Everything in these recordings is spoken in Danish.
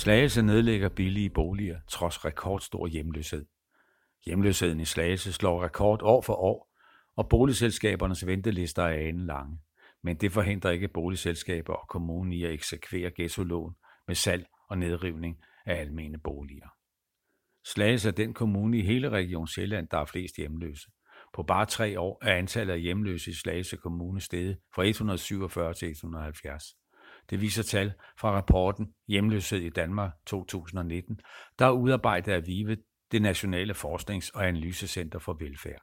Slagelse nedlægger billige boliger trods rekordstor hjemløshed. Hjemløsheden i Slagelse slår rekord år for år, og boligselskabernes ventelister er alenlange. Men det forhindrer ikke boligselskaber og kommunen i at eksekvere ghettolån med salg og nedrivning af almene boliger. Slagelse er den kommune i hele Region Sjælland, der er flest hjemløse. På bare 3 år er antallet af hjemløse i Slagelse Kommune steget fra 147 til 170. Det viser tal fra rapporten Hjemløshed i Danmark 2019, der er udarbejdet af VIVE, det nationale forsknings- og analysecenter for velfærd.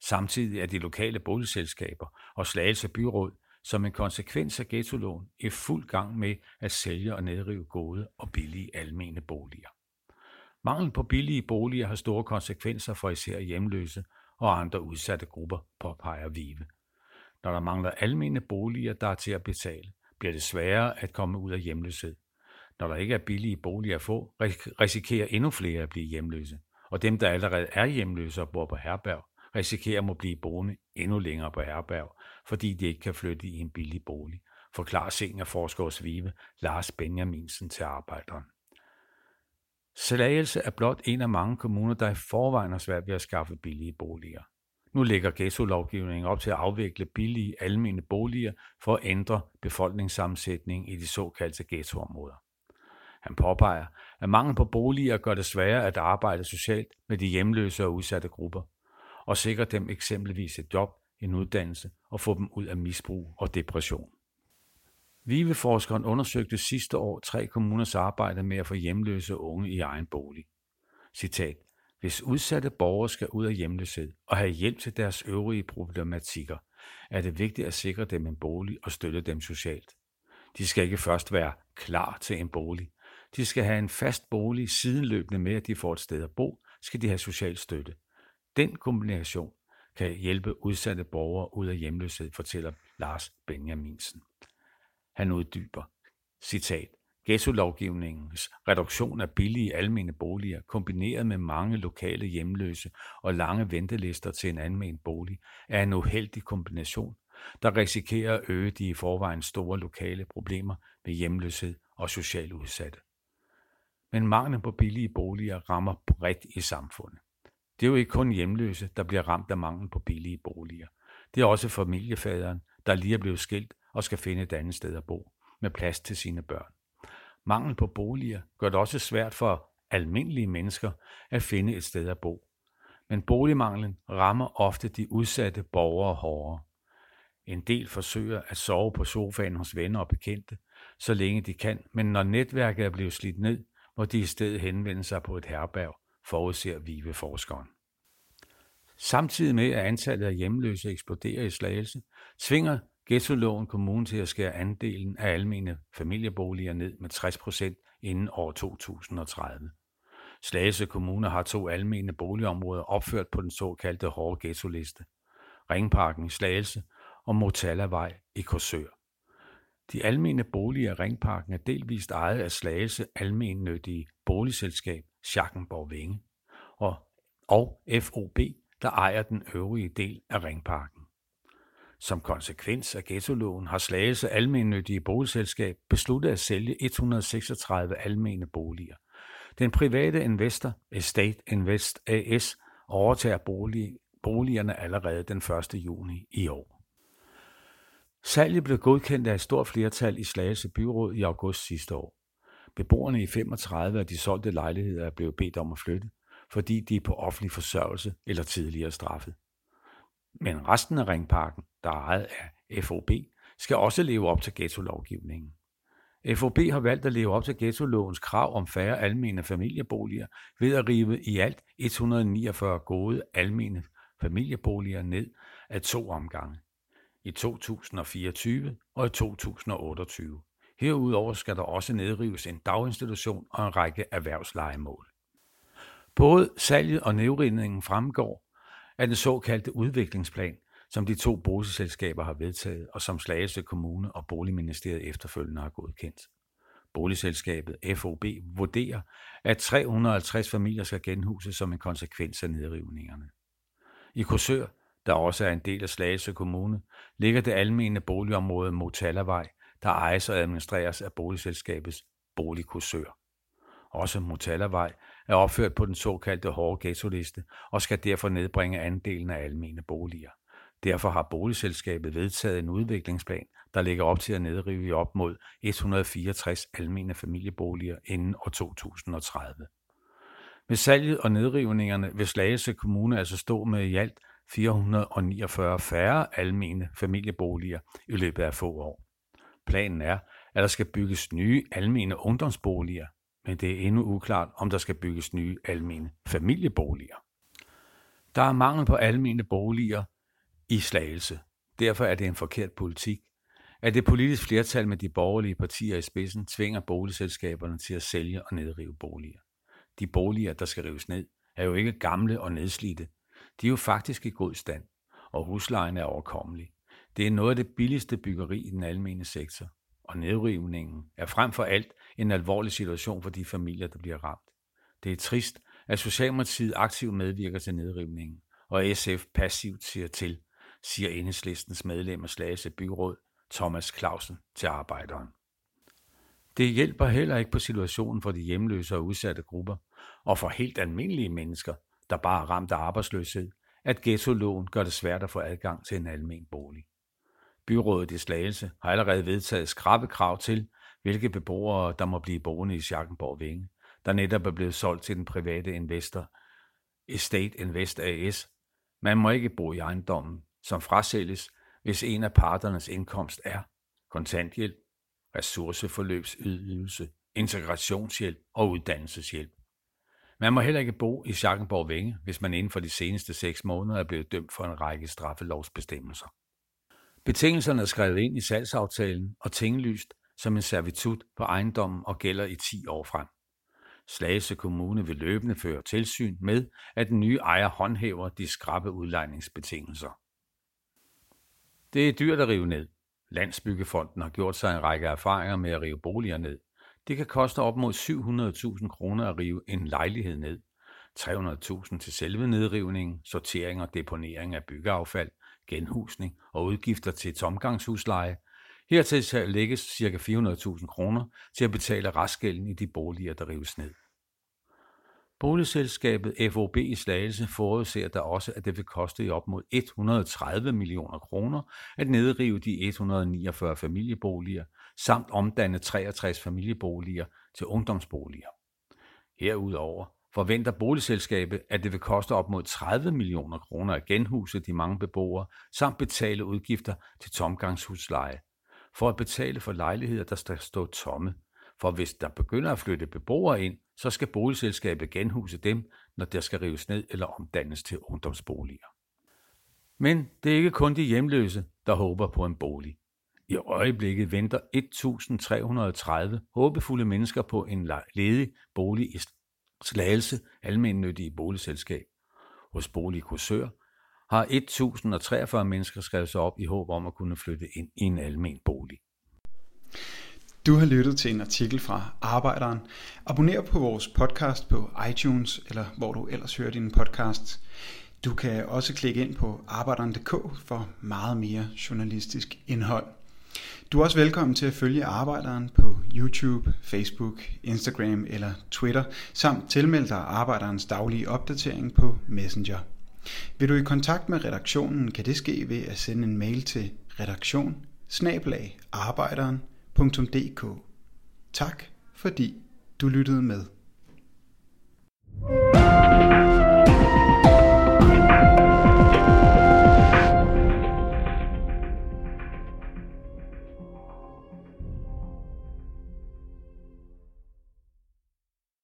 Samtidig er de lokale boligselskaber og Slagelse Byråd som en konsekvens af ghettolån i fuld gang med at sælge og nedrive gode og billige almene boliger. Mangel på billige boliger har store konsekvenser for især hjemløse og andre udsatte grupper, påpeger VIVE. Når der mangler almene boliger, der er til at betale, bliver det sværere at komme ud af hjemløshed. Når der ikke er billige boliger at få, risikerer endnu flere at blive hjemløse, og dem, der allerede er hjemløse og bor på herberg, risikerer at blive boende endnu længere på herberg, fordi de ikke kan flytte i en billig bolig, forklarer seniorforsker hos VIVE Lars Benjaminsen til Arbejderen. Slagelse er blot en af mange kommuner, der i forvejen har svært ved at skaffe billige boliger. Nu lægger ghettolovgivningen op til at afvikle billige almene boliger for at ændre befolkningssammensætningen i de såkaldte ghettoområder. Han påpeger, at mangel på boliger gør det sværere at arbejde socialt med de hjemløse og udsatte grupper, og sikre dem eksempelvis et job, en uddannelse og få dem ud af misbrug og depression. VIVE-forskeren undersøgte sidste år 3 kommuners arbejde med at få hjemløse unge i egen bolig. Citat: Hvis udsatte borgere skal ud af hjemløshed og have hjælp til deres øvrige problematikker, er det vigtigt at sikre dem en bolig og støtte dem socialt. De skal ikke først være klar til en bolig. De skal have en fast bolig sideløbende med, at de får et sted at bo, skal de have social støtte. Den kombination kan hjælpe udsatte borgere ud af hjemløshed, fortæller Lars Benjaminsen. Han uddyber, citat: Ghettolovgivningens reduktion af billige almene boliger, kombineret med mange lokale hjemløse og lange ventelister til en almen bolig, er en uheldig kombination, der risikerer at øge de i forvejen store lokale problemer med hjemløshed og social udsatte. Men manglen på billige boliger rammer bredt i samfundet. Det er jo ikke kun hjemløse, der bliver ramt af manglen på billige boliger. Det er også familiefaderen, der lige er blevet skilt og skal finde et andet sted at bo, med plads til sine børn. Mangel på boliger gør det også svært for almindelige mennesker at finde et sted at bo. Men boligmanglen rammer ofte de udsatte borgere hårdere. En del forsøger at sove på sofaen hos venner og bekendte, så længe de kan, men når netværket er blevet slidt ned, må de i stedet henvende sig på et herberg, forudser VIVE-forskeren. Samtidig med, at antallet af hjemløse eksploderer i Slagelse, tvinger ghettoloven kommunen til at skære andelen af almene familieboliger ned med 60% inden år 2030. Slagelse Kommune har 2 almene boligområder opført på den såkaldte hårde ghettoliste. Ringparken i Slagelse og Motalavej i Korsør. De almene boliger i Ringparken er delvist ejet af Slagelse almennyttige boligselskab Schackenborg Vænge og FOB, der ejer den øvrige del af Ringparken. Som konsekvens af ghettoloven har Slagelse almennyttige boligselskab besluttet at sælge 136 almene boliger. Den private investor Estate Invest AS overtager boligerne allerede den 1. juni i år. Salget blev godkendt af et stort flertal i Slagelse Byråd i august sidste år. Beboerne i 35 af de solgte lejligheder er blevet bedt om at flytte, fordi de er på offentlig forsørgelse eller tidligere straffet. Men resten af Ringparken, der er ejet af FOB, skal også leve op til ghettolovgivningen. FOB har valgt at leve op til ghettolovens krav om færre almene familieboliger ved at rive i alt 149 gode almene familieboliger ned af 2 omgange, i 2024 og i 2028. Herudover skal der også nedrives en daginstitution og en række erhvervslejemål. Både salget og nedrivningen fremgår af den såkaldte udviklingsplan, som de 2 boligselskaber har vedtaget, og som Slagelse Kommune og Boligministeriet efterfølgende har godkendt. Boligselskabet FOB vurderer, at 350 familier skal genhuses som en konsekvens af nedrivningerne. I Korsør, der også er en del af Slagelse Kommune, ligger det almene boligområde Motalavej, der ejes og administreres af boligselskabets BoligKorsør. også Motalavej, er opført på den såkaldte hårde ghettoliste og skal derfor nedbringe andelen af almene boliger. Derfor har boligselskabet vedtaget en udviklingsplan, der ligger op til at nedrive op mod 164 almene familieboliger inden år 2030. Med salget og nedrivningerne vil Slagelse Kommune altså stå med i alt 449 færre almene familieboliger i løbet af få år. Planen er, at der skal bygges nye almene ungdomsboliger, men det er endnu uklart, om der skal bygges nye almene familieboliger. Der er mangel på almene boliger i Slagelse. Derfor er det en forkert politik, at det politiske flertal med de borgerlige partier i spidsen tvinger boligselskaberne til at sælge og nedrive boliger. De boliger, der skal rives ned, er jo ikke gamle og nedslidte. De er jo faktisk i god stand, og huslejen er overkommelig. Det er noget af det billigste byggeri i den almene sektor, og nedrivningen er frem for alt en alvorlig situation for de familier, der bliver ramt. Det er trist, at Socialdemokratiet aktivt medvirker til nedrivningen, og SF passivt ser til, siger Enhedslistens medlem af Slagelse Byråd, Thomas Clausen, til Arbejderen. Det hjælper heller ikke på situationen for de hjemløse og udsatte grupper, og for helt almindelige mennesker, der bare er ramt af arbejdsløshed, at ghettoloven gør det svært at få adgang til en almen bolig. Byrådet i Slagelse har allerede vedtaget skrappe krav til, hvilke beboere der må blive boende i Schackenborg Vænge, der netop er blevet solgt til den private investor Estate Invest AS. Man må ikke bo i ejendommen, som frasælges, hvis en af parternes indkomst er kontanthjælp, ressourceforløbsydelse, integrationshjælp og uddannelseshjælp. Man må heller ikke bo i Schackenborg Vænge, hvis man inden for de seneste 6 måneder er blevet dømt for en række straffelovsbestemmelser. Betingelserne er skrevet ind i salgsaftalen og tinglyst som en servitut på ejendommen og gælder i 10 år frem. Slagelse Kommune vil løbende føre tilsyn med, at den nye ejer håndhæver de skrappe udlejningsbetingelser. Det er dyrt at rive ned. Landsbyggefonden har gjort sig en række erfaringer med at rive boliger ned. Det kan koste op mod 700.000 kroner at rive en lejlighed ned. 300.000 til selve nedrivningen, sortering og deponering af byggeaffald, genhusning og udgifter til tomgangshusleje. Hertil lægges ca. 400.000 kroner til at betale restgælden i de boliger, der rives ned. Boligselskabet FOB i Slagelse forudser der også, at det vil koste i op mod 130 millioner kroner at nedrive de 149 familieboliger samt omdanne 63 familieboliger til ungdomsboliger. Herudover forventer boligselskabet, at det vil koste op mod 30 millioner kroner at genhuse de mange beboere samt betale udgifter til tomgangshusleje for at betale for lejligheder, der skal stå tomme. For hvis der begynder at flytte beboere ind, så skal boligselskabet genhuse dem, når der skal rives ned eller omdannes til ungdomsboliger. Men det er ikke kun de hjemløse, der håber på en bolig. I øjeblikket venter 1.330 håbefulde mennesker på en ledig bolig i Slagelse almennyttige boligselskab. Hos BoligKorsør har 1.043 mennesker skrevet sig op i håb om at kunne flytte ind i en almen bolig. Du har lyttet til en artikel fra Arbejderen. Abonner på vores podcast på iTunes, eller hvor du ellers hører dine podcasts. Du kan også klikke ind på arbejderen.dk for meget mere journalistisk indhold. Du er også velkommen til at følge Arbejderen på YouTube, Facebook, Instagram eller Twitter, samt tilmelde dig Arbejderens daglige opdatering på Messenger. Vil du i kontakt med redaktionen, kan det ske ved at sende en mail til redaktion@arbejderen.dk. Tak fordi du lyttede med.